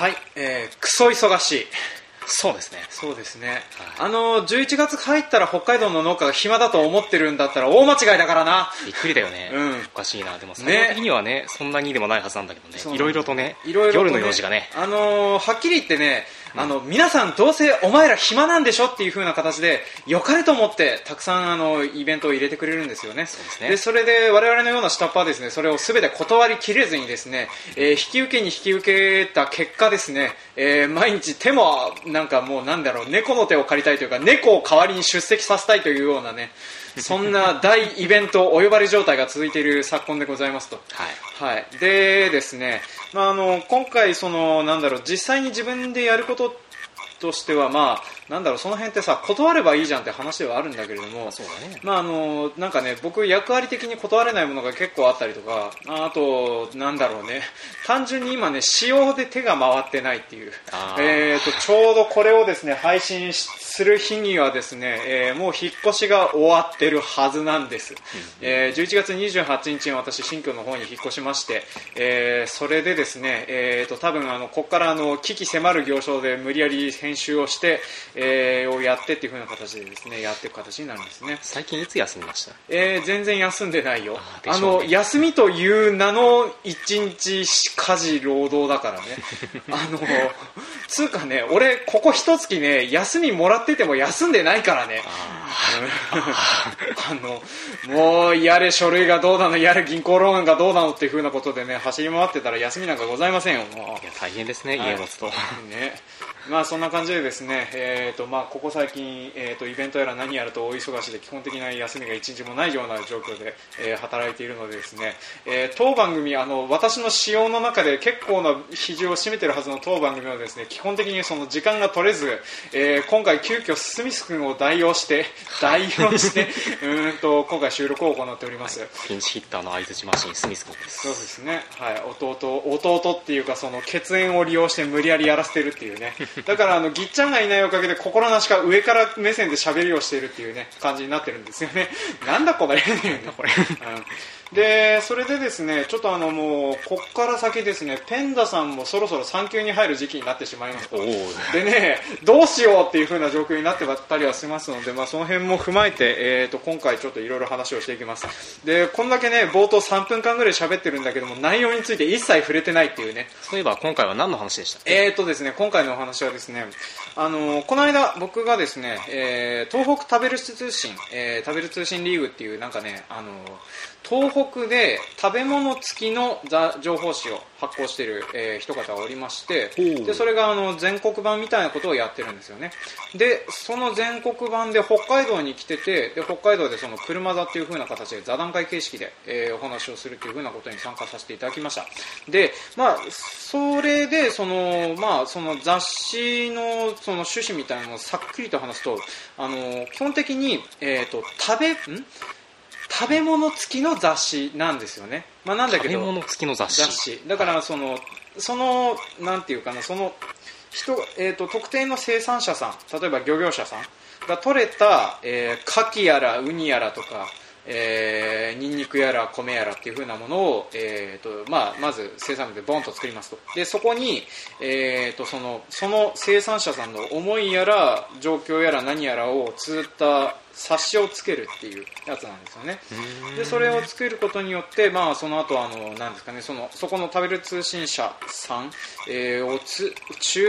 はい、クソ忙しい。そうですね。そうですね。はい、11月入ったら北海道の農家が暇だと思ってるんだったら大間違いだからな。びっくりだよね。うん、おかしいな。でもその時にはね、そんなにでもないはずなんだけどね。いろいろとね、夜の用事がね。はっきり言ってね、皆さんどうせお前ら暇なんでしょっていう風な形で良かれと思ってたくさんイベントを入れてくれるんですよね。 そうですね。でそれで我々のような下っ端はですね、それを全て断りきれずにですね、引き受けに引き受けた結果ですね、毎日手もなんかもうなんだろう、猫の手を借りたいというか、猫を代わりに出席させたいというようなねそんな大イベントお呼ばれ状態が続いている昨今でございますと。はい、はい、でですね、今回そのなんだろう、実際に自分でやることとしては、まあなんだろう、その辺ってさ、断ればいいじゃんって話ではあるんだけれども、そうだね。まあなんかね、僕役割的に断れないものが結構あったりとか、あとなんだろうね、単純に今ね、仕様で手が回ってないっていう。ちょうどこれをですね配信する日にはですね、もう引っ越しが終わってるはずなんです。11月28日に私新居の方に引っ越しまして、それでですね、多分ここから危機迫る行商で無理やり編集をして、をやってっていう風な形でですね、やっていく形になるんですね。最近いつ休みました？全然休んでないよ。休みという名の一日家事労働だからね。つうかね、俺ここ一月ね、休みもらってても休んでないからね。もうやれ書類がどうなの、やれ銀行ローンがどうなのっていう風なことでね、走り回ってたら休みなんかございませんよ。もういや大変ですね、家持つと。ね。まあそんな感じでですね、まあここ最近、イベントやら何やらと大忙しで基本的な休みが一日もないような状況で、働いているのでですね、当番組私の仕様の中で結構な比重を占めているはずの当番組はですね、基本的にその時間が取れず、今回急遽スミス君を代用して今回収録を行っております。はい、ピンチヒッターの相槌マシンスミス君です。そうですね、はい、弟っていうか、その血縁を利用して無理やりやらせてるっていうね。だからぎっちゃんがいないおかげで心なしか上から目線で喋りをしているっていうね感じになってるんですよね。なんだこれこれで、それでですね、ちょっともうこっから先ですね、ペンダさんもそろそろ産休に入る時期になってしまいますと。でね、どうしようっていう風な状況になってたりはしますので、まあ、その辺も踏まえて、今回ちょっといろいろ話をしていきます。でこんだけね、冒頭3分間ぐらい喋ってるんだけども、内容について一切触れてないっていうね。そういえば今回は何の話でしたっけ？ですね、今回のお話はですね、この間僕がですね、東北食べる通信リーグっていう、なんかね、東北で食べ物付きの情報誌を発行している、人方がおりまして、でそれが全国版みたいなことをやってるんですよね。でその全国版で北海道に来てて、で北海道でその車座っていう風な形で座談会形式で、お話をするっていう風なことに参加させていただきました。でまあそれでその雑誌のその趣旨みたいなのをさっくりと話すと、基本的に、食べ物付きの雑誌なんですよね。まあ、なんだけど食べ物付きの雑誌だから、そのなんていうかな、その特定の生産者さん、例えば漁業者さんが取れた、牡蠣やらウニやらとか、ニンニクやら米やらっていう風なものを、まず生産部でボンと作りますと。でそこに、その生産者さんの思いやら状況やら何やらを綴った冊子をつけるっていうやつなんですよね。でそれをつけることによって、まあ、その後なんですかね、そこの食べる通信社さん、を仲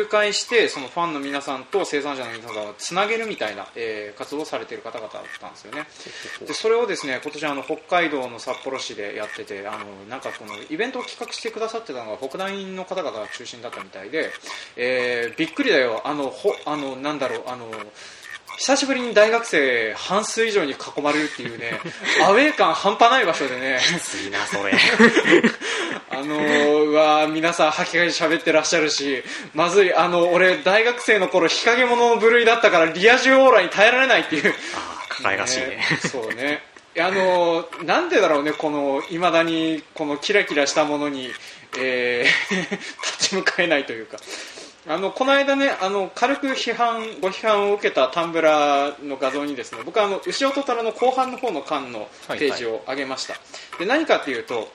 介して、そのファンの皆さんと生産者の皆さんがつなげるみたいな、活動をされている方々だったんですよね。でそれをですね、今年北海道の札幌市でやってて、なんかこのイベントを企画してくださってたのが北大の方々が中心だったみたいで、びっくりだよ。なんだろう、久しぶりに大学生半数以上に囲まれるっていうねアウェー感半端ない場所でね、きついなそれうわ、皆さん吐きかけ喋ってらっしゃるし、まずい、俺大学生の頃日陰者の部類だったからリア充オーラに耐えられないっていう。ああ、輝かしい ね。そうね、なんでだろうね、いまだにこのキラキラしたものに、立ち向かえないというか。この間ね、軽くご批判を受けたタンブラーの画像にですね、僕は牛尾とたらの後半の方の巻のページを上げました。はいはい、で何かというと、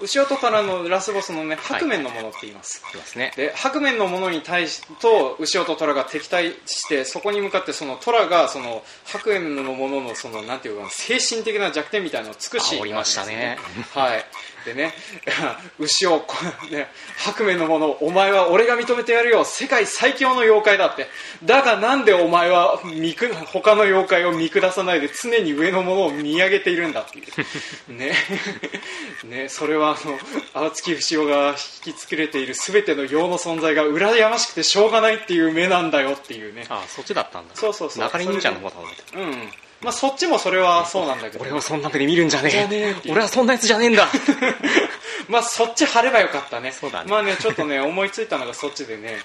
牛音からのラスボスの、ね、白面のものって言います、はい、ですね、で白面のものに対しと牛音と虎が敵対して、そこに向かってその虎がその白面のもののそのなんていうか精神的な弱点みたいなのをつくし、ね、煽りましたね、はい、でね牛をね、白面のものをお前は俺が認めてやるよ、世界最強の妖怪だって、だがなんでお前は他の妖怪を見下さないで常に上のものを見上げているんだっていうねね、それは青月不二夫が引きつけれている全ての妖の存在が羨ましくてしょうがないっていう目なんだよっていうね。ああ、そっちだったんだ。そうそうそう、中里兄ちゃんの方だと思ってた。うん、まあ、そっちもそれはそうなんだけど、俺をそんな風に見るんじゃねえ、俺はそんなやつじゃねえんだまあそっち貼ればよかったね。そうだね。まあね、ちょっとね思いついたのがそっちでねね、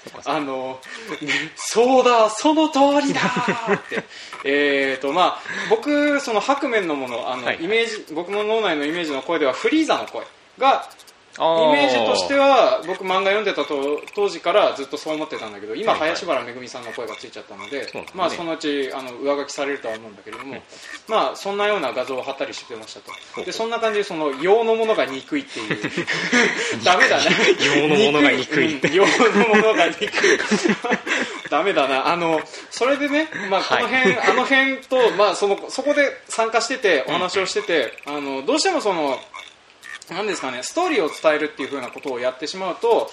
そうだその通りだってまあ僕その白面のものイメージ、はい、僕の脳内のイメージの声ではフリーザの声がイメージとしては僕漫画読んでたと当時からずっとそう思ってたんだけど、今林原めぐみさんの声がついちゃったので、はいはい、まあ、そのうち上書きされるとは思うんだけれども、うん、まあ、そんなような画像を貼ったりしてましたと。でそんな感じでその用のものが憎いっていうダメだね用のものが憎い、うん、用のものが憎いダメだな。それでね、まあ、この辺、はい、辺と、まあ、そこで参加しててお話をしてて、どうしてもそのなんですかね、ストーリーを伝えるっていう風なことをやってしまうと、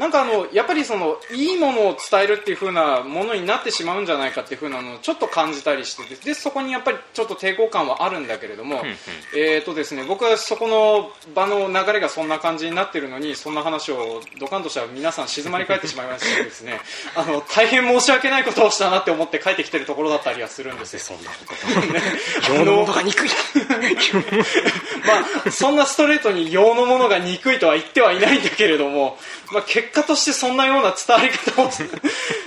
なんかやっぱりそのいいものを伝えるっていう風なものになってしまうんじゃないかっていう風なのをちょっと感じたりして、でそこにやっぱりちょっと抵抗感はあるんだけれども、ですね、僕はそこの場の流れがそんな感じになっているのに、そんな話をドカンとしたら皆さん静まり返ってしまいましてですね大変申し訳ないことをしたなって思って帰ってきてるところだったりはするんですよ。そんなこと世のものが憎いまあそんなストレートに用のものが憎いとは言ってはいないんだけれども、まあ、結果としてそんなような伝わり方を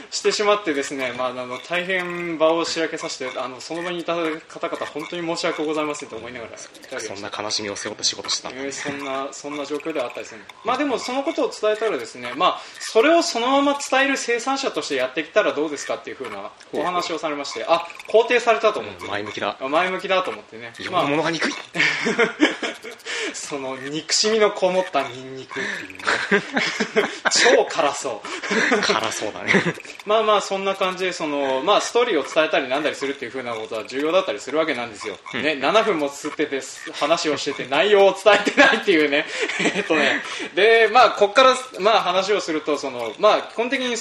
してしまってですね、まあ、大変場をしらけさせてその場にいた方々本当に申し訳ございませんと思いながら、そんな悲しみを背負って仕事してたんだ、そんな状況ではあったりする、まあ、でもそのことを伝えたらですね、まあ、それをそのまま伝える生産者としてやってきたらどうですかっていう風なお話をされまして、あ、肯定されたと思って、うん、前向きだと思ってね、用のものが憎い、まあその憎しみのこもったニンニクっていう超辛そう辛そうだねまあまあそんな感じでまあ、ストーリーを伝えたりなんだりするっていう風なことは重要だったりするわけなんですよ、うんね、7分も吸ってて話をしてて内容を伝えてないっていうねでまあこっから、まあ、話をするとまあ、基本的に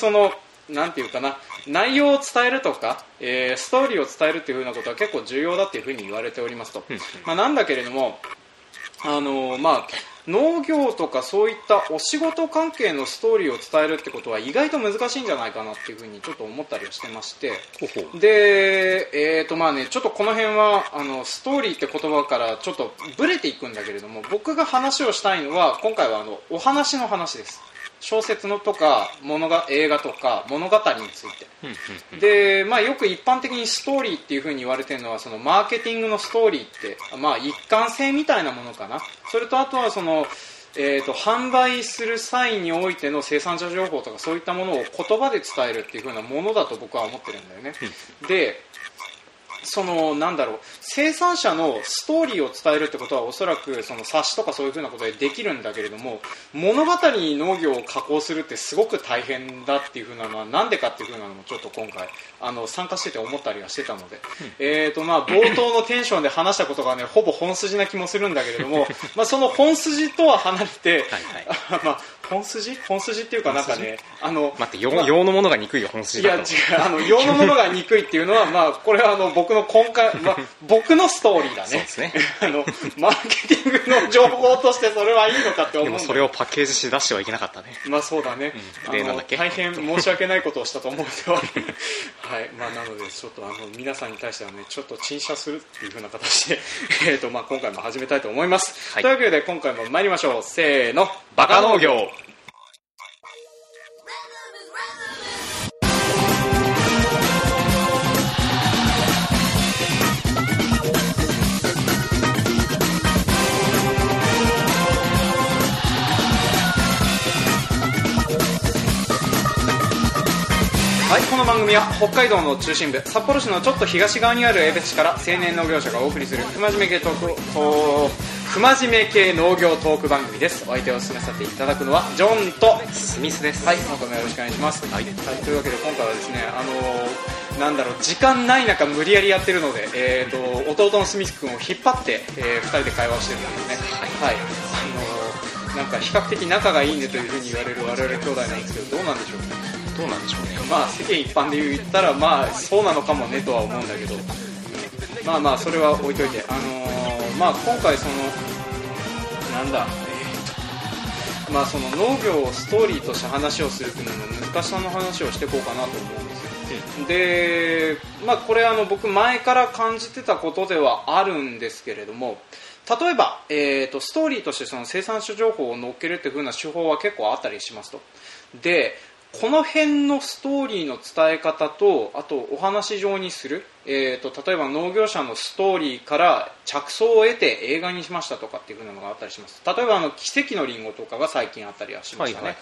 なんていうかな、内容を伝えるとか、ストーリーを伝えるっていう風なことは結構重要だっていう風に言われておりますと、うん、まあ、なんだけれどもまあ、農業とかそういったお仕事関係のストーリーを伝えるってことは意外と難しいんじゃないかなっていうふうにちょっと思ったりはしてまして、で、まあね、ちょっとこの辺はストーリーって言葉からちょっとブレていくんだけれども、僕が話をしたいのは今回はお話の話です。小説のとか映画とか物語についてで、まあ、よく一般的にストーリーっていう風に言われてるのはマーケティングのストーリーって、まあ、一貫性みたいなものかな。それとあとは販売する際においての生産者情報とかそういったものを言葉で伝えるっていう風なものだと僕は思ってるんだよねでなんだろう、生産者のストーリーを伝えるってことはおそらく冊子とかそういうふうなことでできるんだけれども、物語に農業を加工するってすごく大変だっていうふうなのはなんでかっていうふうなのもちょっと今回参加してて思ったりはしてたので、まあ冒頭のテンションで話したことがねほぼ本筋な気もするんだけれども、まあその本筋とは離れてまあ本筋っていうかなんかね待って、用のものが憎いよ本筋だと。いや違う、用のものが憎いっていうのはまあこれは僕のストーリーだね。そうですねマーケティングの情報としてそれはいいのかって思う。でもそれをパッケージし出してはいけなかったね。まあそうだね、うん、でなんだっけ、大変申し訳ないことをしたと思うんでははい、まあ、なのでちょっと皆さんに対してはねちょっと陳謝するっていう風な形でまあ今回も始めたいと思います、はい、というわけで今回も参りましょう。せーの、バカ農業。はい、この番組は北海道の中心部札幌市のちょっと東側にある江別市から青年農業者がお送りする不真面目系トーク不真面目系農業トーク番組です。お相手を進めさせていただくのはジョンとスミスです。はい、今回もよろしくお願いします、というわけで今回はですね、時間ない中無理やりやってるので、弟のスミス君を引っ張って、2人で会話をしてるんですね。はい、なんか比較的仲がいいねというふうに言われる我々兄弟なんですけど、どうなんでしょうね。まあ世間一般で言ったらまあそうなのかもねとは思うんだけど、まあまあそれは置いといて、まあ今回そのまあその農業をストーリーとして話をするというのの難しさの話をしていこうかなと思うんですよ。で、まあこれ僕前から感じてたことではあるんですけれども、例えば、ストーリーとしてその生産者情報を載っけるという風な手法は結構あったりしますと。でこの辺のストーリーの伝え方と、あとお話上にする、例えば農業者のストーリーから着想を得て映画にしましたとかっていう風なのがあったりします。例えば奇跡のリンゴとかが最近あったりはしましたね。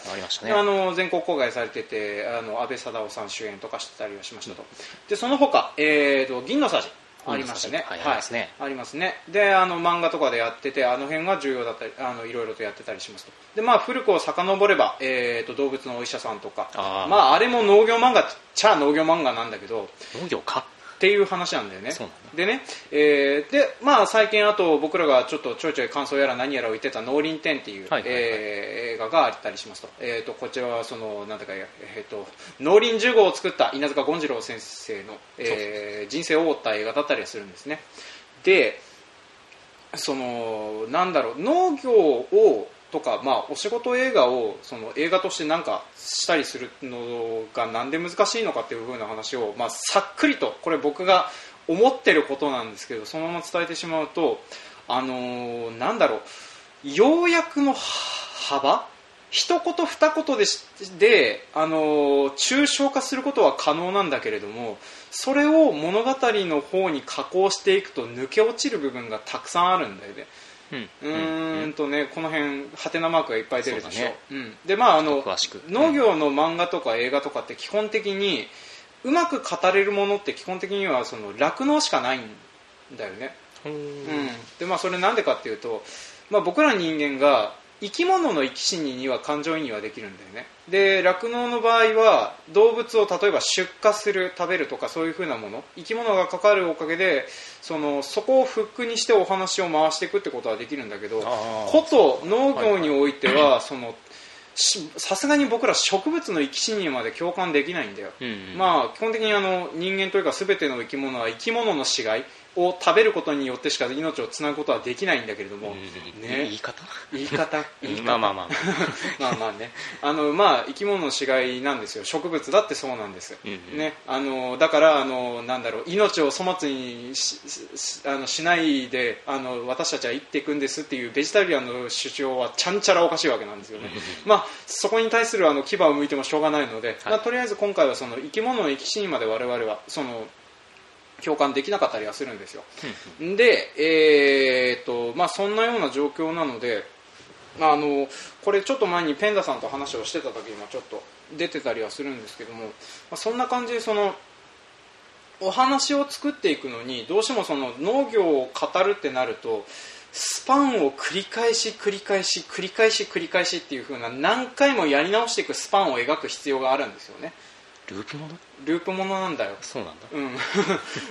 全国公開されてて安倍貞夫さん主演とかしてたりはしましたと。でその他、銀のさじありましたね。ありますね。で漫画とかでやってて、あの辺が重要だったりいろいろとやってたりしますと。で、まあ、古くを遡れば、動物のお医者さんとか、まあ、あれも農業漫画っちゃ農業漫画なんだけど、農業かっていう話なんだよね。でね、でまあ最近あと僕らがちょいちょい感想やら何やらを言ってた農林展っていう映画があったりしますと。こちらはその農林10号を作った稲塚権次郎先生の人生を追った映画だったりはするんですね。でその農業をとか、まあ、お仕事映画をその映画として何かしたりするのがなんで難しいのかっていう風な話を、まあ、さっくりとこれ僕が思ってることなんですけどそのまま伝えてしまうと、要約の幅一言二言で、抽象化することは可能なんだけれども、それを物語の方に加工していくと抜け落ちる部分がたくさんあるんだよね。この辺ハテナマークがいっぱい出るでしょ。でまあ農業の漫画とか映画とかって基本的にうまく語れるものって基本的には酪農しかないんだよね。でまあそれなんでかっていうと、まあ、僕ら人間が生き物の生き死にには感情移入はできるんだよね。で酪農の場合は動物を例えば出荷する食べるとかそういう風なもの、生き物がかかるおかげでそこをフックにしてお話を回していくってことはできるんだけど、こと農業においてはさすがに僕ら植物の生き死にまで共感できないんだよ。まあ基本的に人間というか全ての生き物は生き物の死骸を食べることによってしか命をつなぐことはできないんだけれども、言い方まあね、まあ生き物の死骸なんですよ。植物だってそうなんです、ね、だから命を粗末に しないで私たちは生きていくんですっていうベジタリアンの主張はちゃんちゃらおかしいわけなんですよね。まあそこに対する牙を向いてもしょうがないので、まあ、とりあえず今回は生き物の生き死にまで我々は共感できなかったりはするんですよ。で、まあ、そんなような状況なので、これちょっと前にペンダさんと話をしてた時にもちょっと出てたりはするんですけども、まあ、そんな感じでお話を作っていくのにどうしても農業を語るってなるとスパンを繰り返しっていう風な何回もやり直していくスパンを描く必要があるんですよね。ループものなんだよ。そうなんだ、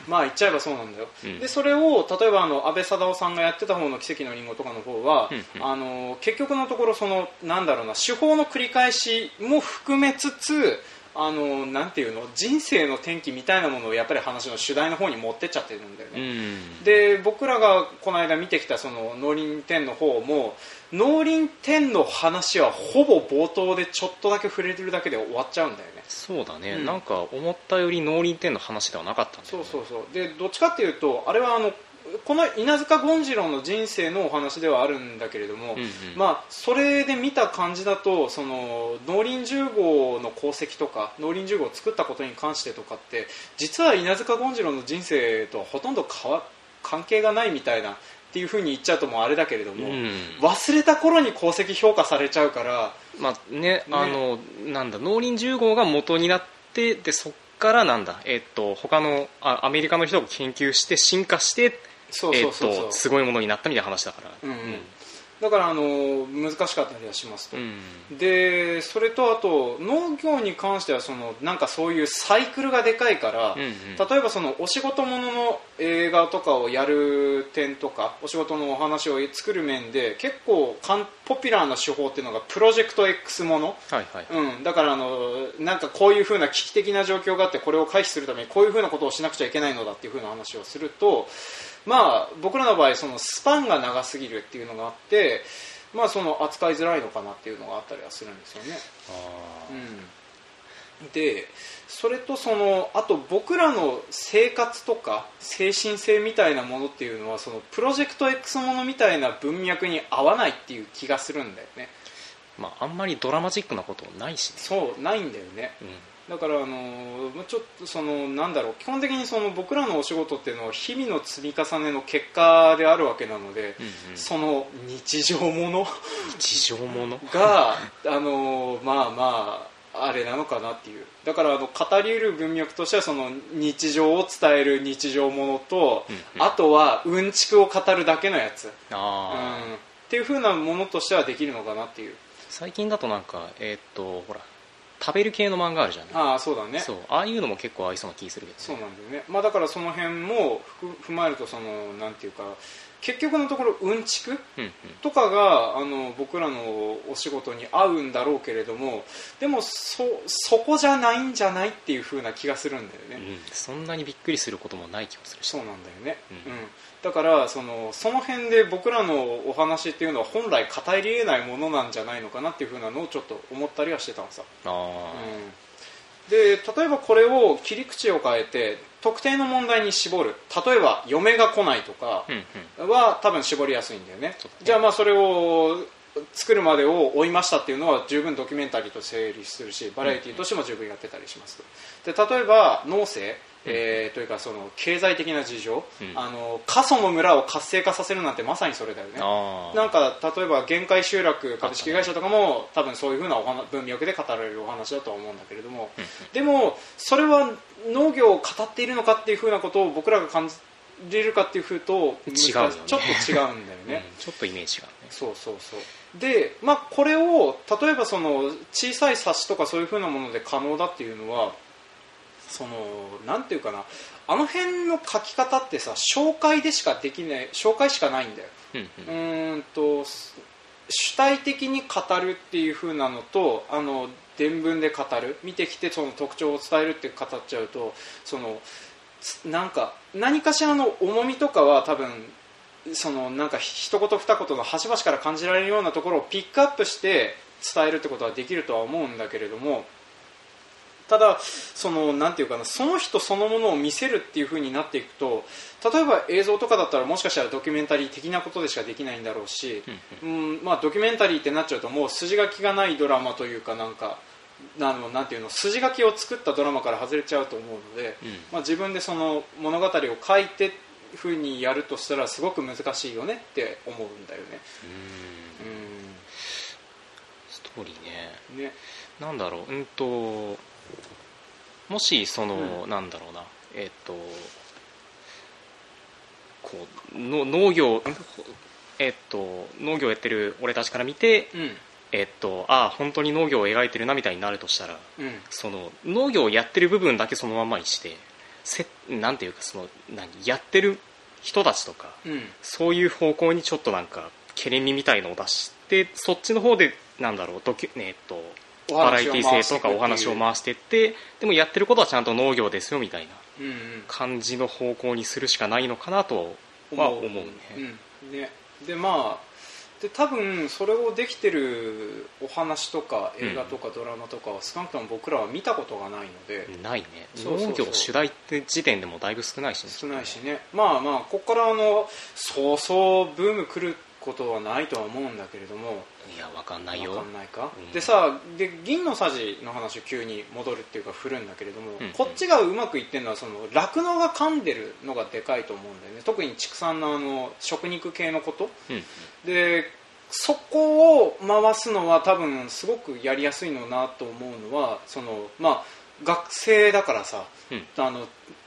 まあ言っちゃえばそうなんだよ。でそれを例えば安倍貞夫さんがやってた方の奇跡のリンゴとかの方は、結局のところ手法の繰り返しも含めつつなんていうの、人生の転機みたいなものをやっぱり話の主題の方に持ってっちゃってるんだよね。で僕らがこの間見てきた農林展の方も農林展の話はほぼ冒頭でちょっとだけ触れてるだけで終わっちゃうんだよね。そうだね、なんか思ったより農林展の話ではなかったんだよね。そうでどっちかっていうとあれはこの稲塚権次郎の人生のお話ではあるんだけれども、まあ、それで見た感じだと農林10号の功績とか農林10号を作ったことに関してとかって実は稲塚権次郎の人生とはほとんど関係がないみたいなっていう風に言っちゃうともうあれだけれども、忘れた頃に功績評価されちゃうから、まあね、農林10号が元になってでそこから他のアメリカの人が研究して進化してすごいものになったみたいな話だから、うんうん、だから難しかったりはしますと、うん、でそれとあと農業に関してはなんかそういうサイクルがでかいから、うんうん、例えばお仕事ものの映画とかをやる点とかお仕事のお話を作る面で結構ポピュラーな手法っていうのがプロジェクト X もの、はいはいうん、だからなんかこういう風な危機的な状況があってこれを回避するためにこういう風なことをしなくちゃいけないのだっていう風な話をするとまあ、僕らの場合スパンが長すぎるっていうのがあって、まあ、扱いづらいのかなっていうのがあったりはするんですよね。あ、うん、でそれとあと僕らの生活とか精神性みたいなものっていうのはプロジェクト X ものみたいな文脈に合わないっていう気がするんだよね。まあ、あんまりドラマチックなことないしね。そうないんだよね、うん、だからちょっとなんだろう、基本的に僕らのお仕事っていうのは日々の積み重ねの結果であるわけなので、うんうん、日常ものがまあまああれなのかなっていう。だから語り得る文脈としては日常を伝える日常ものと、うんうん、あとはうんちくを語るだけのやつ、あ、うん、っていう風なものとしてはできるのかなっていう。最近だとなんかほら食べる系の漫画あるじゃん、ね、あ、そうだね。そう、ああいうのも結構合いそうな気するけど、ね、そうなんだよね。まあ、だからその辺も踏まえるとなんていうか結局のところうんちくとかが僕らのお仕事に合うんだろうけれども、でもそこじゃないんじゃないっていう風な気がするんだよね、うん、そんなにびっくりすることもない気もするし。そうなんだよね、うんうん、だからその辺で僕らのお話っていうのは本来語り得ないものなんじゃないのかなっていう風なのをちょっと思ったりはしてたのさ。あ、うん、で例えばこれを切り口を変えて特定の問題に絞る、例えば嫁が来ないとかは多分絞りやすいんだよね、うんうん、じゃあまあそれを作るまでを追いましたっていうのは十分ドキュメンタリーと成立するし、バラエティとしても十分やってたりしますと。で例えば農政、というか経済的な事情、うん、過疎の村を活性化させるなんてまさにそれだよね。なんか例えば限界集落株式会社とかも多分そういう風な文脈で語られるお話だとは思うんだけれども、うん、でもそれは農業を語っているのかっていう風なことを僕らが感じるかっていう風と違うよね。ちょっと違うんだよね、うん、ちょっとイメージがね。そうそうそう。で、まあ、これを例えば小さい冊子とかそういう風なもので可能だっていうのはなんていうかな、あの辺の書き方ってさ、紹介しかないんだよ。主体的に語るっていう風なのと伝文で語る、見てきて特徴を伝えるって語っちゃうとなんか何かしらの重みとかは多分なんか一言二言の端々から感じられるようなところをピックアップして伝えるってことはできるとは思うんだけれども、ただなんていうかな、その人そのものを見せるっていう風になっていくと、例えば映像とかだったらもしかしたらドキュメンタリー的なことでしかできないんだろうし、うん、まあ、ドキュメンタリーってなっちゃうともう筋書きがないドラマというかなんていうの、筋書きを作ったドラマから外れちゃうと思うので、うん、まあ、自分で物語を書いて風にやるとしたらすごく難しいよねって思うんだよね。うん、ストーリー ね。なんだろう、もしうん、なんだろうな、こうの農業やってる俺たちから見て、うん、本当に農業を描いてるなみたいになるとしたら、うん、農業をやってる部分だけそのままにして、なんていうかやってる人たちとか、うん、そういう方向にちょっとなんかけれみみたいのを出して、そっちの方でなんだろうバラエティ性とかお話を回していって、でもやってることはちゃんと農業ですよみたいな感じの方向にするしかないのかなとは思うね。うん、でまあ多分それをできてるお話とか映画とかドラマとかは少なくとも僕らは見たことがないので、うん、ないね。農業主題って時点でもだいぶ少ないしね。少ないしね。まあまあここからそうそうブーム来ることはないとは思うんだけれども、いや分かんないよ。分かんないか、うん、でさ、で銀のさじの話を急に戻るっていうか振るんだけれども、うんうん、こっちがうまくいってるのは酪農が噛んでるのがでかいと思うんだよね。特に畜産の食肉系のこと、うんうん、でそこを回すのは多分すごくやりやすいのなと思うのはまあ学生だからさ、うん、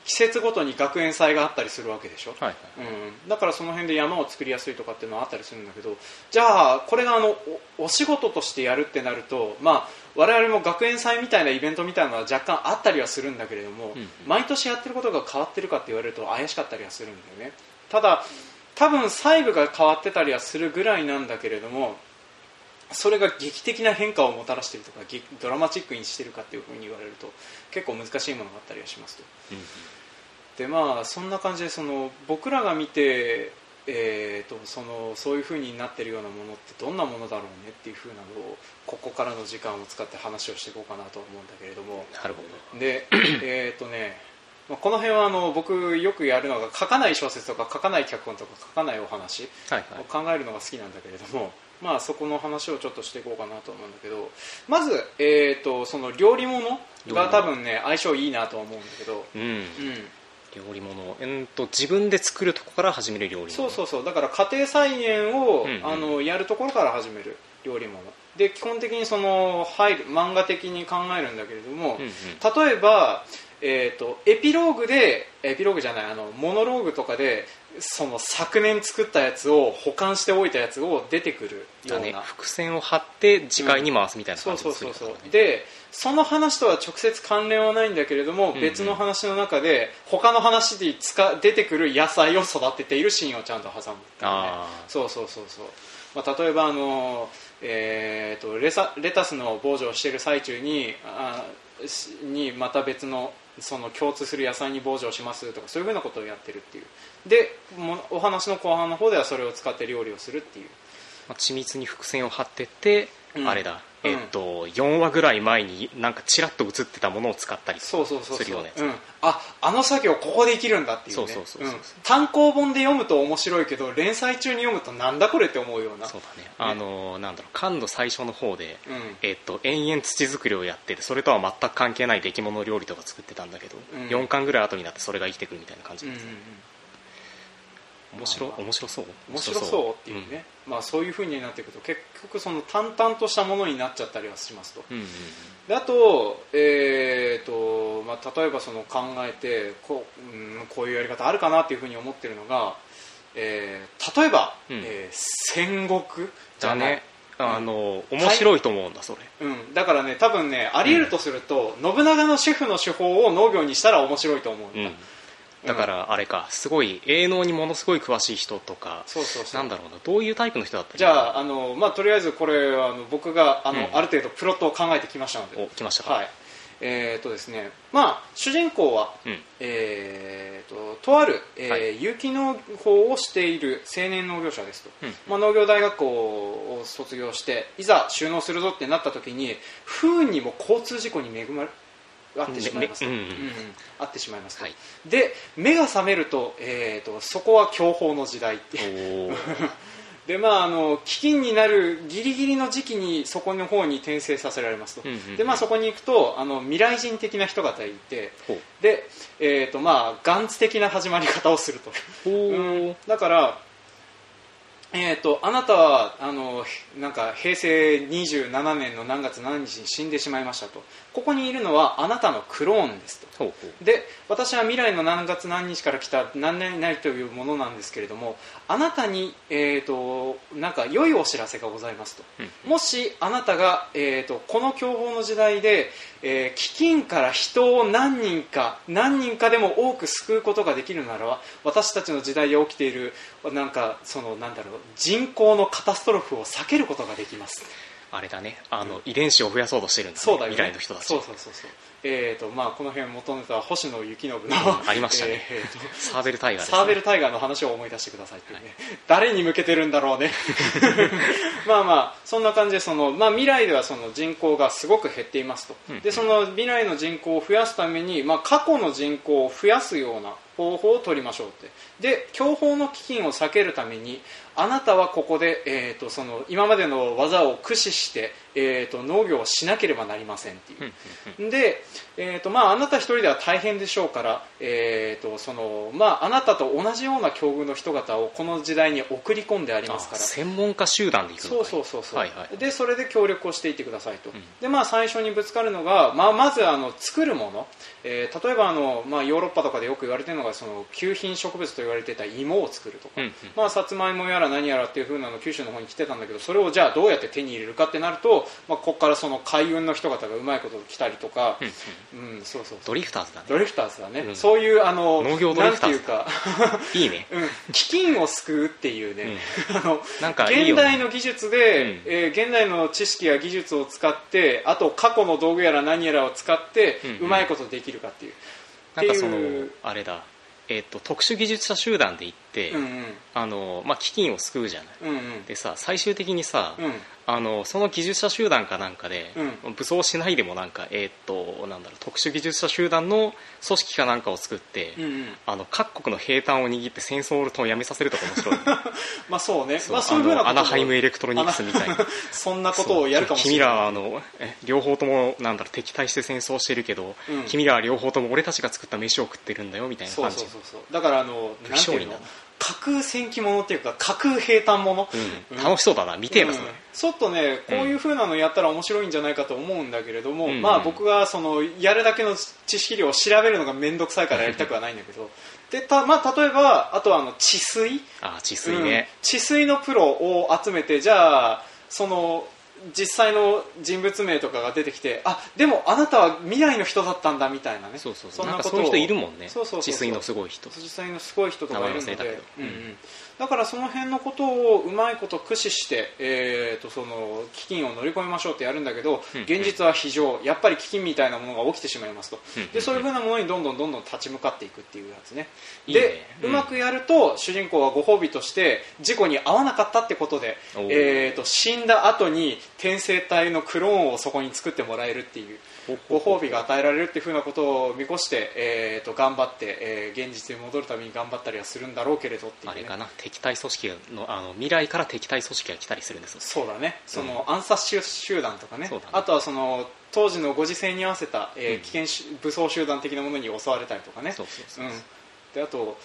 季節ごとに学園祭があったりするわけでしょ、はいはいうん、だからその辺で山を作りやすいとかっていうのはあったりするんだけど、じゃあこれがお仕事としてやるってなると、まあ、我々も学園祭みたいなイベントみたいなのは若干あったりはするんだけれども、うんうん、毎年やってることが変わってるかって言われると怪しかったりはするんだよね。ただ多分細部が変わってたりはするぐらいなんだけれども、それが劇的な変化をもたらしているとかドラマチックにしているかというふうに言われると結構難しいものがあったりはしますと、うんうん、でまあそんな感じで僕らが見て、そういうふうになっているようなものってどんなものだろうねっていうふうなのをここからの時間を使って話をしていこうかなと思うんだけれども、なるほど。でこの辺は僕よくやるのが書かない小説とか書かない脚本とか書かないお話を考えるのが好きなんだけれども、はいはいまあ、そこの話をちょっとしていこうかなと思うんだけど、まず、その料理物が多分ね相性いいなとは思うんだけど、うんうん、料理物、自分で作るとこから始める料理物、そうだから家庭菜園を、うんうん、やるところから始める料理物で、基本的に漫画的に考えるんだけれども、うんうん、例えばモノローグとかで昨年作ったやつを保管しておいたやつを出てくるような、ね、伏線を張って次回に回すみたいな感じですね、うん、そうでその話とは直接関連はないんだけれども、うんうん、別の話の中で他の話で出てくる野菜を育てているシーンをちゃんと挟む、ね、そう、まあ、例えばレタスの防除をしている最中にまた別の共通する野菜に防除しますとか、そういうふうなことをやってるっていうで、お話の後半の方ではそれを使って料理をするっていう、まあ、緻密に伏線を張ってって、うん、あれだ、4話ぐらい前になんかチラッと映ってたものを使ったりするようなやつ、そう、あの作業ここで生きるんだっていうね、単行本で読むと面白いけど連載中に読むとなんだこれって思うような、そうだね、なんだろう、巻の最初の方で、うん延々土作りをやってて、それとは全く関係ない出来物料理とか作ってたんだけど、うん、4巻ぐらい後になってそれが生きてくるみたいな感じです、うんうんうん、面白そうっていうね、うんまあ、そういう風になっていくと結局淡々としたものになっちゃったりはしますと、うんうんうん、であと、例えば考えてこういうやり方あるかなっていう風に思ってるのが、例えば、うん戦国じゃない面白いと思うんだそれ、うん、だからね多分ねあり得るとすると、うん、信長の主婦の手法を農業にしたら面白いと思うんだ、うんだからあれかすごい営農にものすごい詳しい人とかなんだろうなどういうタイプの人だったりじゃあ、まあ、とりあえずこれは僕がうん、ある程度プロットを考えてきましたのできましたか、はいですねまあ、主人公は、うんとある、有機農法をしている青年農業者ですと、うんまあ、農業大学校を卒業していざ就農するぞってなった時に不運にも交通事故に恵まれあってしまいますと、うんうんうん、あってしまいますと、はい、で目が覚めると、そこは享保の時代ってでまあ飢饉になるギリギリの時期にそこの方に転生させられますと、うんうんうんでまあ、そこに行くと未来人的な人がいてで、まあ元始的な始まり方をするとうんだからあなたはなんか平成27年の何月何日に死んでしまいましたとここにいるのはあなたのクローンですとで私は未来の何月何日から来た何年何というものなんですけれどもあなたに、なんか良いお知らせがございますと、うん、もしあなたが、この享保の時代で、飢饉から人を何人かでも多く救うことができるなら私たちの時代で起きているなんだろう人口のカタストロフを避けることができますあれだねうん、遺伝子を増やそうとしてるんだ、ねそうだよね、未来の人たちそうまあ、この辺元ネタは星野幸信の、ありましたね、サーベルタイガーですねサーベルタイガーの話を思い出してくださいっていうね、はい、誰に向けてるんだろうねまあまあそんな感じでまあ、未来では人口がすごく減っていますと、うんうん、で未来の人口を増やすために、まあ、過去の人口を増やすような方法を取りましょうってで享保の飢饉を避けるためにあなたはここで、今までの技を駆使して、農業をしなければなりませんっていうで、あなた一人では大変でしょうから、あなたと同じような境遇の人々をこの時代に送り込んでありますから、専門家集団でいくのかい、そう、はいはい、でそれで協力をしていってくださいと、で、最初にぶつかるのが、まず作るもの、例えばヨーロッパとかでよく言われているのが給品植物と言われていた芋を作るとか、さつまいもやら何やらっていう風なの九州の方に来てたんだけど、それをじゃあどうやって手に入れるかってなると、ここから海運の人方がうまいこと来たりとか、ドリフターズだね、そういう農業ドリフターズだいいね、飢饉を救うっていうね、現代の技術で、現代の知識や技術を使って、あと過去の道具やら何やらを使ってうまいことできるかっていう、あれだ、特殊技術者集団で行って、飢饉を救うじゃない、でさ、最終的にさ、その技術者集団かなんかで、武装しないでも特殊技術者集団の組織かなんかを作って、各国の兵站を握って戦争をやめさせるとか面白い、ね、そうね、そういうふうなこと、アナハイムエレクトロニクスみたいなそんなことをやるかもしれない。君らは両方とも敵対して戦争してるけど、君らは両方とも俺たちが作った飯を食ってるんだよみたいな感じ。だからなんていうの、架空戦記ものっていうか架空兵隊もの、楽しそうだな、見てえな、ちょっとね、こういう風なのやったら面白いんじゃないかと思うんだけれども、僕がやるだけの知識量を調べるのが面倒くさいからやりたくはないんだけどで例えば、あとは治水、治水のプロを集めて、じゃあ実際の人物名とかが出てきて、でもあなたは未来の人だったんだみたいなね、そういう人いるもんね、治水のすごい人、とかいるので、だからその辺のことをうまいこと駆使して、飢饉を乗り越えましょうってやるんだけど、現実は非常、やっぱり飢饉みたいなものが起きてしまいますと、でそういうふうなものにどんどん立ち向かっていくっていうやつね。でうまくやると、主人公はご褒美として事故に遭わなかったってことで、死んだ後に転生体のクローンをそこに作ってもらえるっていうご褒美が与えられるっていう風なことを見越して、頑張って、現実に戻るために頑張ったりはするんだろうけれどっていう、ね、あれかな、敵対組織の、未来から敵対組織が来たりするんですよ。そうだね、暗殺集団とかね、あとは当時のご時世に合わせた、危険武装集団的なものに襲われたりとかね、であと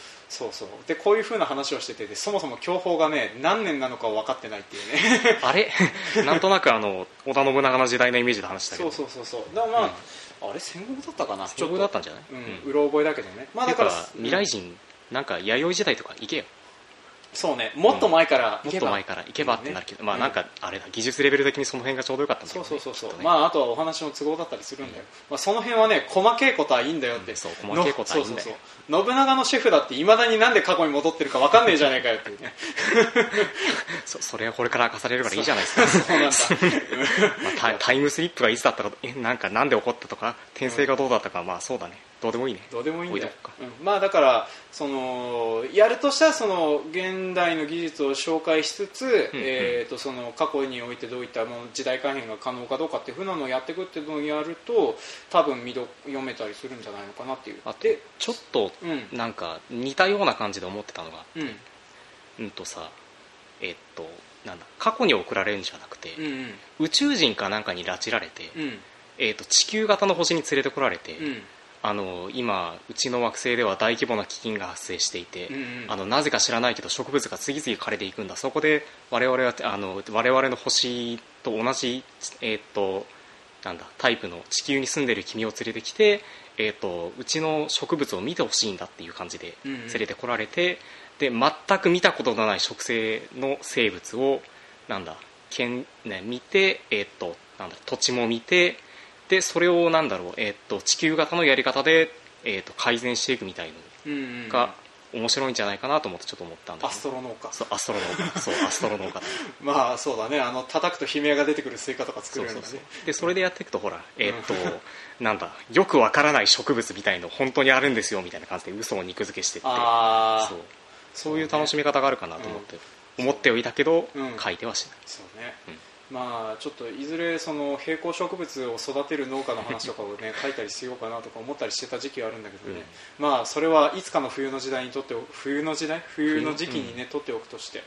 でこういう風な話をしてて、そもそも享保がね、何年なのか分かってないっていうねあれなんとなく織田信長の時代のイメージで話したけど、だからあれ戦国だったかな、戦国だったんじゃない、うろ覚えだけどね、だから未来人、なんか弥生時代とか行けよ、もっと前から行けば、ってなるけど、なんかあれだ、技術レベル的にその辺がちょうどよかったんだけど、あとはお話の都合だったりするんだよ、その辺はね、細けえことはいいんだよって、信長のシェフだっていまだになんで過去に戻ってるか分かんねえじゃねえかよっていうねそれはこれから明かされるからいいじゃないですか。タイムスリップがいつだったか、なんで起こったとか、転生がどうだったか、そうだね、どうでもいいね、だからやるとしたら現代の技術を紹介しつつ、過去においてどういった時代改変が可能かどうかっていうふうなのをやっていくっていうのをやると、多分読めたりするんじゃないのかなっていう。あとちょっとなんか似たような感じで思ってたのが、過去に送られるんじゃなくて、宇宙人かなんかに拉致られて、地球型の星に連れてこられて、今うちの惑星では大規模な飢饉が発生していて、なぜか知らないけど植物が次々枯れていくんだ、そこで我々の星と同じ、タイプの地球に住んでいる君を連れてきて、うちの植物を見てほしいんだっていう感じで連れてこられて、で全く見たことのない植生の生物を見て、土地も見て、でそれを地球型のやり方で、改善していくみたいのが面白いんじゃないかなと思ってちょっと思ったんだけど、アストロ農家そうだね、叩くと悲鳴が出てくるスイカとか作れるんですね。でそれでやっていくと、ほら、よくわからない植物みたいの本当にあるんですよみたいな感じで嘘を肉付けしてって、そういう楽しみ方があるかなと思っておいたけど、書いてはしない。まあ、ちょっといずれその並行植物を育てる農家の話とかを、ね、書いたりしようかなとか思ったりしてた時期はあるんだけどね、うん、まあ、それはいつかの冬の時代にとって冬の時期に、ね、取っておくとして、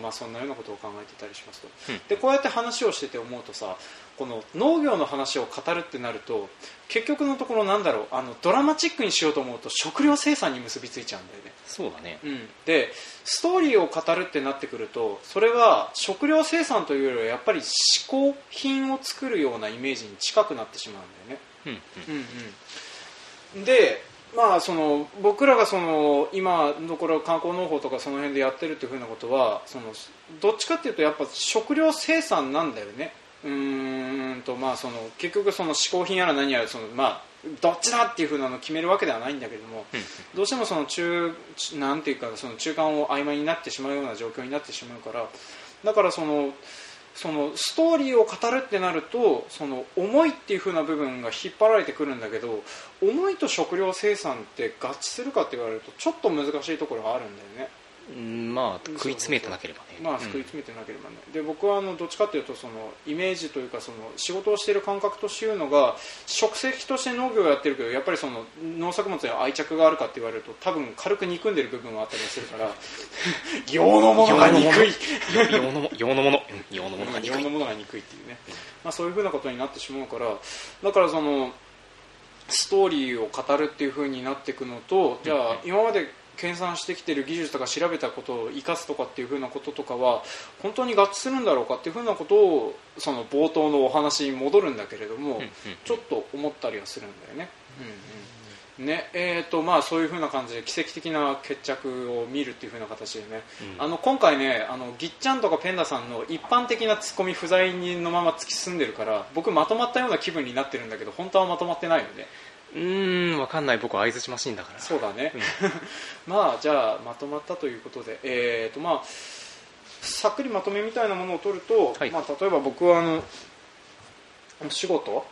まあ、そんなようなことを考えてたりしますと、うん、でこうやって話をしてて思うとさ、この農業の話を語るってなると結局のところなんだろう、ドラマチックにしようと思うと食料生産に結びついちゃうんだよね。そうだね、うん、でストーリーを語るってなってくるとそれは食料生産というよりはやっぱり嗜好品を作るようなイメージに近くなってしまうんだよね、うんうんうんうん、で、まあ、その僕らがその今のこれ観光農法とかその辺でやってるっていうふうなことはそのどっちかっていうとやっぱ食料生産なんだよね。まあ、その結局その嗜好品やら何やらその、まあ、どっちだっていう風なのを決めるわけではないんだけれども、どうしてもそのなんていうかその中間を曖昧になってしまうような状況になってしまうから、だからそのストーリーを語るってなるとその思いっていう風な部分が引っ張られてくるんだけど、思いと食料生産って合致するかって言われるとちょっと難しいところがあるんだよね。まあ、食い詰めてなければね。まあ、食い詰めてなければね。で僕はどっちかというとそのイメージというかその仕事をしている感覚としていうのが職責として農業をやってるけど、やっぱりその農作物に愛着があるかって言われると多分軽く憎んでる部分はあったりするから用のものが憎い用のものが憎いっていうね、まあ、そういうふうなことになってしまうから、だからそのストーリーを語るっていうふうになっていくのと、じゃあ今まで計算してきている技術とか調べたことを生かすとかっていう風なこととかは本当に合致するんだろうかっていう風なことをその冒頭のお話に戻るんだけれども、ちょっと思ったりはするんだよね。うんうん、ね、まあそういう風な感じで奇跡的な決着を見るっていう風な形でね、今回ね、ぎっちゃんとかペンダさんの一般的なツッコミ不在のまま突き進んでるから僕まとまったような気分になってるんだけど本当はまとまってないよね。分かんない、僕は相槌マシンだから。そうだね、うん、まあじゃあまとまったということで、まあさっくりまとめみたいなものを取ると、はい、まあ、例えば僕は仕事、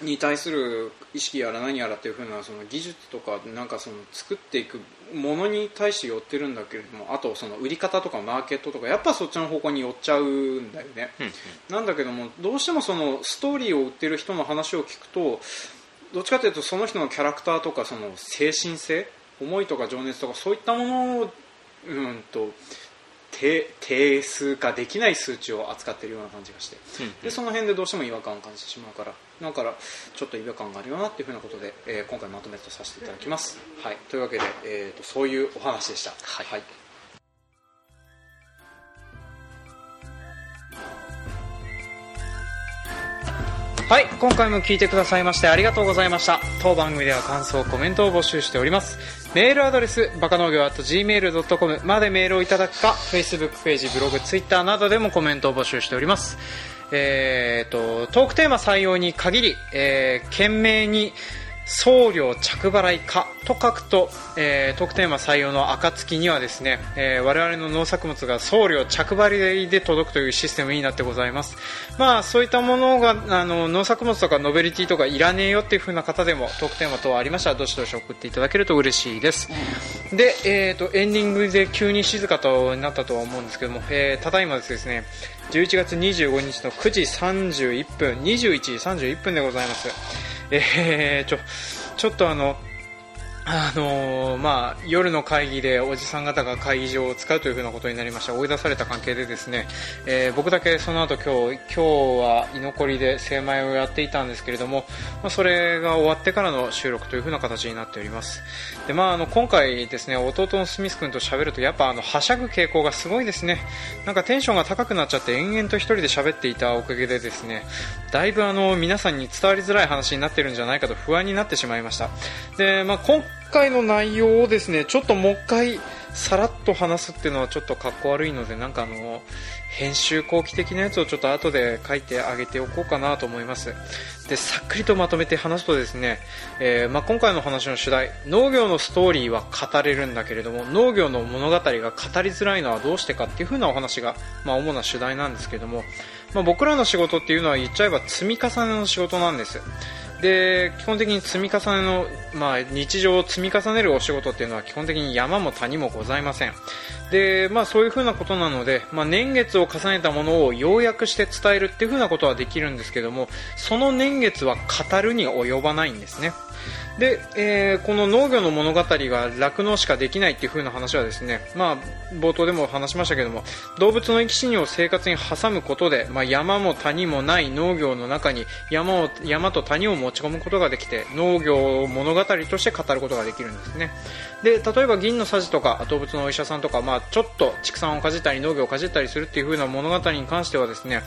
に対する意識やら何やらっていう風なその技術とかなんかその作っていくものに対して寄ってるんだけれども、あとその売り方とかマーケットとかやっぱそっちの方向に寄っちゃうんだよね、うんうん、なんだけどもどうしてもそのストーリーを売ってる人の話を聞くとどっちかというとその人のキャラクターとかその精神性、思いとか情熱とかそういったものを定数化できない数値を扱っているような感じがして、でその辺でどうしても違和感を感じてしまうから、だからちょっと違和感があるよなっていうふうなことで、今回まとめとさせていただきます、はい、というわけで、そういうお話でした。はい、はい、はい、今回も聞いてくださいましてありがとうございました。当番組では感想コメントを募集しております。メールアドレスバカ農業 @gmail.com までメールをいただくか Facebook ページ、ブログ、Twitter などでもコメントを募集しております。トークテーマ採用に限り、懸命に送料着払いかと書くと、トークテーマ採用の暁にはですね、我々の農作物が送料着払いで届くというシステムになってございます。まあそういったものが農作物とかノベリティとかいらねえよっていう風な方でもトークテーマ等ありましたらどしどし送っていただけると嬉しいです。で、エンディングで急に静かとなったとは思うんですけども、ただいまですね11月25日の9時31分21時31分でございます。ちょっとまあ、夜の会議でおじさん方が会議場を使うというふうなことになりました。追い出された関係でですね、僕だけその後今日は居残りで精米をやっていたんですけれども、まあ、それが終わってからの収録というふうな形になっております。で、まあ、今回ですね弟のスミス君と喋るとやっぱはしゃぐ傾向がすごいですね。なんかテンションが高くなっちゃって延々と一人で喋っていたおかげでですね、だいぶ皆さんに伝わりづらい話になってるんじゃないかと不安になってしまいました。で、まあ、今回の内容をですねちょっともう一回さらっと話すっていうのはちょっとかっこ悪いので、なんか編集後期的なやつをちょっと後で書いてあげておこうかなと思います。で、さっくりとまとめて話すとですね、まあ、今回の話の主題、農業のストーリーは語れるんだけれども農業の物語が語りづらいのはどうしてかっていう風なお話が、まあ、主な主題なんですけれども、まあ、僕らの仕事っていうのは言っちゃえば積み重ねの仕事なんです。で基本的に積み重ねの、日常を積み重ねるお仕事っていうのは基本的に山も谷もございません。で、そういう風なことなので、年月を重ねたものを要約して伝えるっていう風なことはできるんですけども、その年月は語るに及ばないんですね。で、この農業の物語が酪農しかできないっていう風な話はですね、冒頭でも話しましたけども、動物の生き死にを生活に挟むことで、山も谷もない農業の中に山と谷を持ち込むことができて、農業を物語として語ることができるんですね。で、例えば銀のさじとか動物のお医者さんとか、ちょっと畜産をかじったり農業をかじったりするっていう風な物語に関してはですね、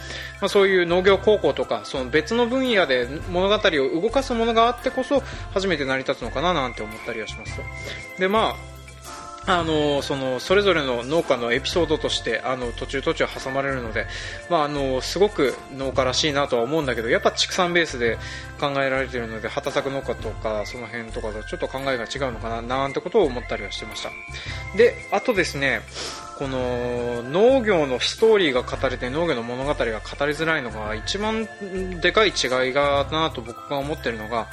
そういう農業高校とかその別の分野で物語を動かすものがあってこそ初めて成り立つのかななんて思ったりはしますと。で、それぞれの農家のエピソードとして途中途中挟まれるので、すごく農家らしいなとは思うんだけど、やっぱ畜産ベースで考えられているので、畑作農家とかその辺とかとちょっと考えが違うのかななんてことを思ったりはしてました。で、あとですね、この農業のストーリーが語れて農業の物語が語りづらいのが一番でかい違いがなと僕が思っているのが、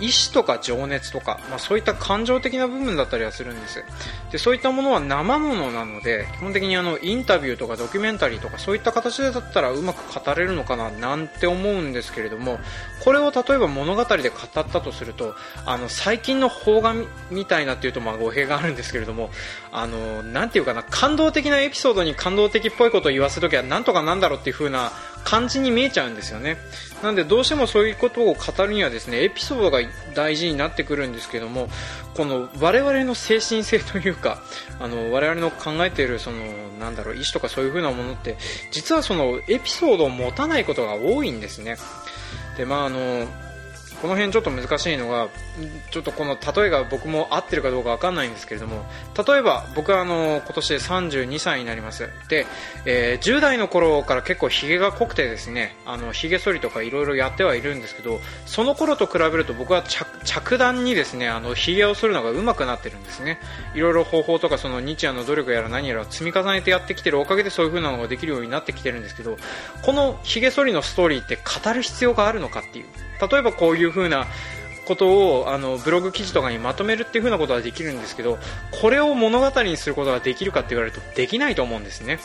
意志とか情熱とか、そういった感情的な部分だったりはするんです。で、そういったものは生ものなので、基本的にインタビューとかドキュメンタリーとかそういった形でだったらうまく語れるのかななんて思うんですけれども、これを例えば物語で語ったとすると、最近の邦画みたいなっていうと語弊があるんですけれども、なんていうかな、感動的なエピソードに感動的っぽいことを言わせるときはなんとかなんだろうっていう風な感じに見えちゃうんですよね。なのでどうしてもそういうことを語るにはですね、エピソードが大事になってくるんですけども、この我々の精神性というか、我々の考えているその意思とかそういう風なものって実はそのエピソードを持たないことが多いんですね。で、この辺ちょっと難しいのが、ちょっとこの例えが僕も合ってるかどうかわかんないんですけれども、例えば僕は今年で32歳になります。で、10代の頃から結構ひげが濃くてですね、ひげ剃りとかいろいろやってはいるんですけど、その頃と比べると僕は着段にですね、ひげを剃るのが上手くなってるんですね。いろいろ方法とかその日夜の努力やら何やら積み重ねてやってきてるおかげでそういう風なのができるようになってきてるんですけど、このひげ剃りのストーリーって語る必要があるのかっていう、例えばこういう風なことをブログ記事とかにまとめるっていう風なことはできるんですけど、これを物語にすることができるかって言われるとできないと思うんですね。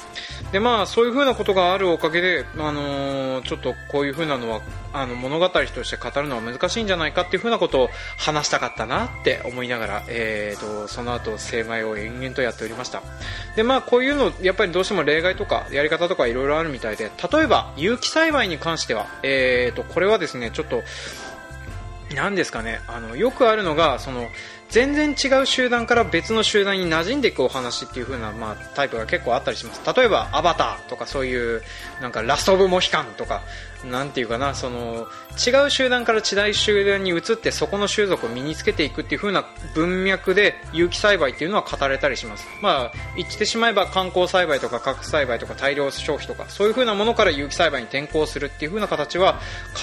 で、そういう風なことがあるおかげで、ちょっとこういう風なのは物語として語るのは難しいんじゃないかっていう風なことを話したかったなって思いながら、その後精米を延々とやっておりました。で、こういうのやっぱりどうしても例外とかやり方とかいろいろあるみたいで、例えば有機栽培に関しては、これはですね、ちょっとなんですかね、よくあるのがその全然違う集団から別の集団に馴染んでいくお話っていう風な、タイプが結構あったりします。例えばアバターとかそういうなんかラストオブモヒカンとか、なんていうかな、その違う集団から違う集団に移ってそこの習俗を身につけていくっていう風な文脈で有機栽培っていうのは語れたりします。言ってしまえば観光栽培とか核栽培とか大量消費とかそういう風なものから有機栽培に転向するっていう風な形は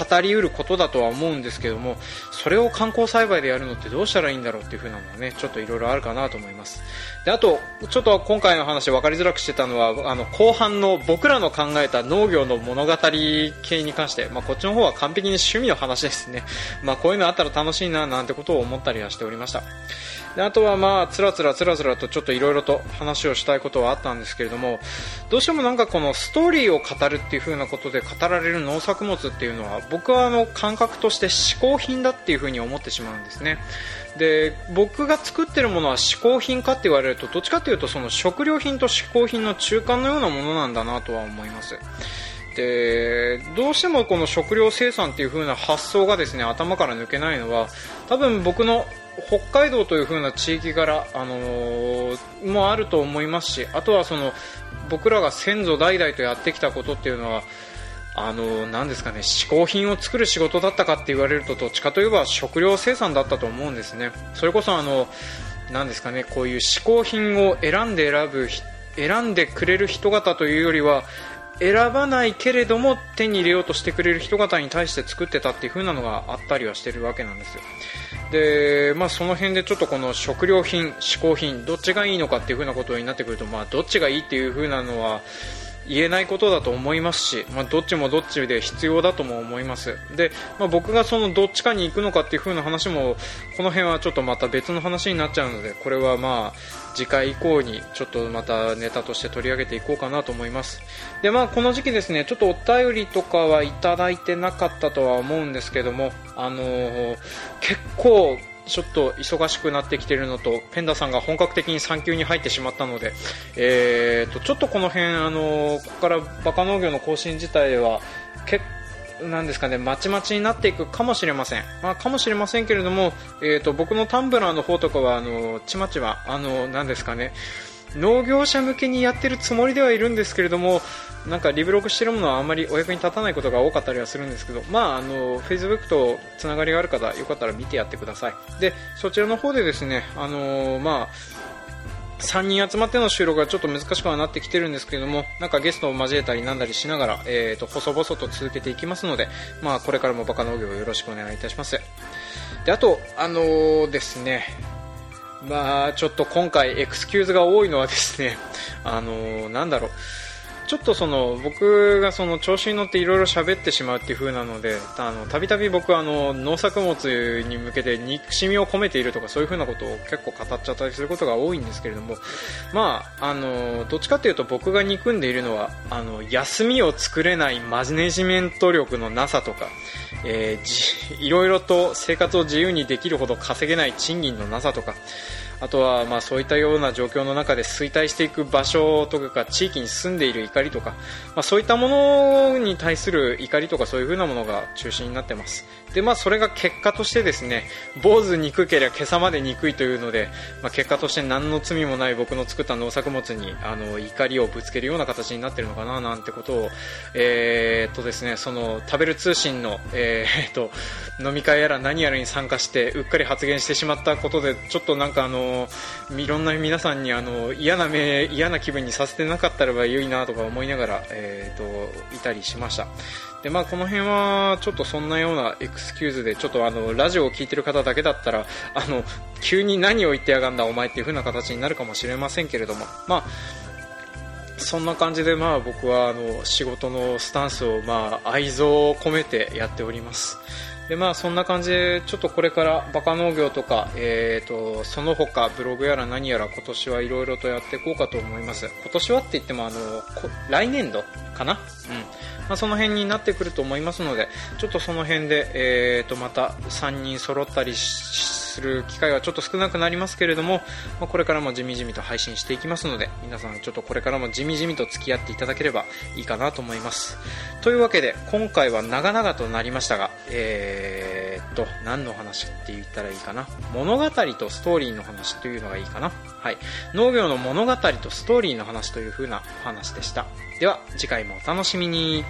語りうることだとは思うんですけども、それを観光栽培でやるのってどうしたらいいんだろうっていう風なのはね、ちょっといろいろあるかなと思います。で、あとちょっと今回の話分かりづらくしてたのは、後半の僕らの考えた農業の物語系に関して、こっちの方は完璧に趣味の話ですね。こういうのあったら楽しいななんてことを思ったりはしておりました。で、あとはつらつらとちょっといろいろと話をしたいことはあったんですけれども、どうしてもなんかこのストーリーを語るっていう風なことで語られる農作物っていうのは、僕は感覚として嗜好品だっていう風に思ってしまうんですね。で、僕が作ってるものは嗜好品かって言われると、どっちかというとその食料品と嗜好品の中間のようなものなんだなとは思います。で、どうしてもこの食料生産っていう風な発想がですね、頭から抜けないのは、多分僕の北海道という風な地域柄、もあると思いますし、あとはその僕らが先祖代々とやってきたことっていうのは、なんですかね、嗜好品を作る仕事だったかって言われると、どっちかといえば食料生産だったと思うんですね。それこそなんですかね、こういう嗜好品を選んでくれる人々というよりは、選ばないけれども手に入れようとしてくれる人々に対して作ってたっていう風なのがあったりはしてるわけなんですよ。で、その辺でちょっとこの食料品嗜好品どっちがいいのかっていう風なことになってくると、どっちがいいっていう風なのは言えないことだと思いますし、どっちもどっちで必要だとも思います。で、僕がそのどっちかに行くのかっていう風な話もこの辺はちょっとまた別の話になっちゃうので、これは次回以降にちょっとまたネタとして取り上げていこうかなと思います。で、この時期ですね、ちょっとお便りとかはいただいてなかったとは思うんですけども、結構ちょっと忙しくなってきているのと、ペンダさんが本格的に産休に入ってしまったので、ちょっとこの辺ここからバカ農業の更新自体はなんですかね、まちまちになっていくかもしれません、かもしれませんけれども、僕のタンブラーの方とかはちまちまなんですかね、農業者向けにやってるつもりではいるんですけれども、なんかリブログしてるものはあんまりお役に立たないことが多かったりはするんですけど、Facebook とつながりがある方よかったら見てやってください。で、そちらの方でですね、3人集まっての収録がちょっと難しくはなってきてるんですけれども、なんかゲストを交えたりなんだりしながら、細々と続けていきますので、これからもバカ農業をよろしくお願いいたします。で、あとですね、ちょっと今回エクスキューズが多いのはですね、なんだろう、ちょっと僕が調子に乗っていろいろ喋ってしまうっていう風なので、たびたび僕は農作物に向けて憎しみを込めているとか、そういう風なことを結構語っちゃったりすることが多いんですけれども、どっちかというと僕が憎んでいるのは休みを作れないマネジメント力のなさとか、いろいろと生活を自由にできるほど稼げない賃金のなさとか、あとはそういったような状況の中で衰退していく場所とか地域に住んでいる怒りとか、そういったものに対する怒りとか、そういう風なものが中心になってます。で、それが結果としてですね、坊主憎けりゃ今朝まで憎いというので、結果として何の罪もない僕の作った農作物に怒りをぶつけるような形になってるのかななんてことを、ですね、食べる通信の、飲み会やら何やらに参加してうっかり発言してしまったことで、ちょっとなんかいろんな皆さんに嫌な気分にさせてなかったらば良いなとか思いながら、いたりしました。で、この辺はちょっとそんなようなエクスキューズで、ちょっとラジオを聞いてる方だけだったら急に何を言ってやがんだお前っていう風な形になるかもしれませんけれども、そんな感じで僕は仕事のスタンスを愛情を込めてやっております。で、そんな感じでちょっとこれからバカ農業とか、その他ブログやら何やら今年はいろいろとやっていこうかと思います。今年はって言っても来年度かな、その辺になってくると思いますので、ちょっとその辺で、また3人揃ったりする機会はちょっと少なくなりますけれども、これからもじみじみと配信していきますので、皆さんちょっとこれからもじみじみと付き合っていただければいいかなと思います。というわけで今回は長々となりましたが、何の話って言ったらいいかな、物語とストーリーの話というのがいいかな、はい、農業の物語とストーリーの話という風なお話でした。では次回もお楽しみに。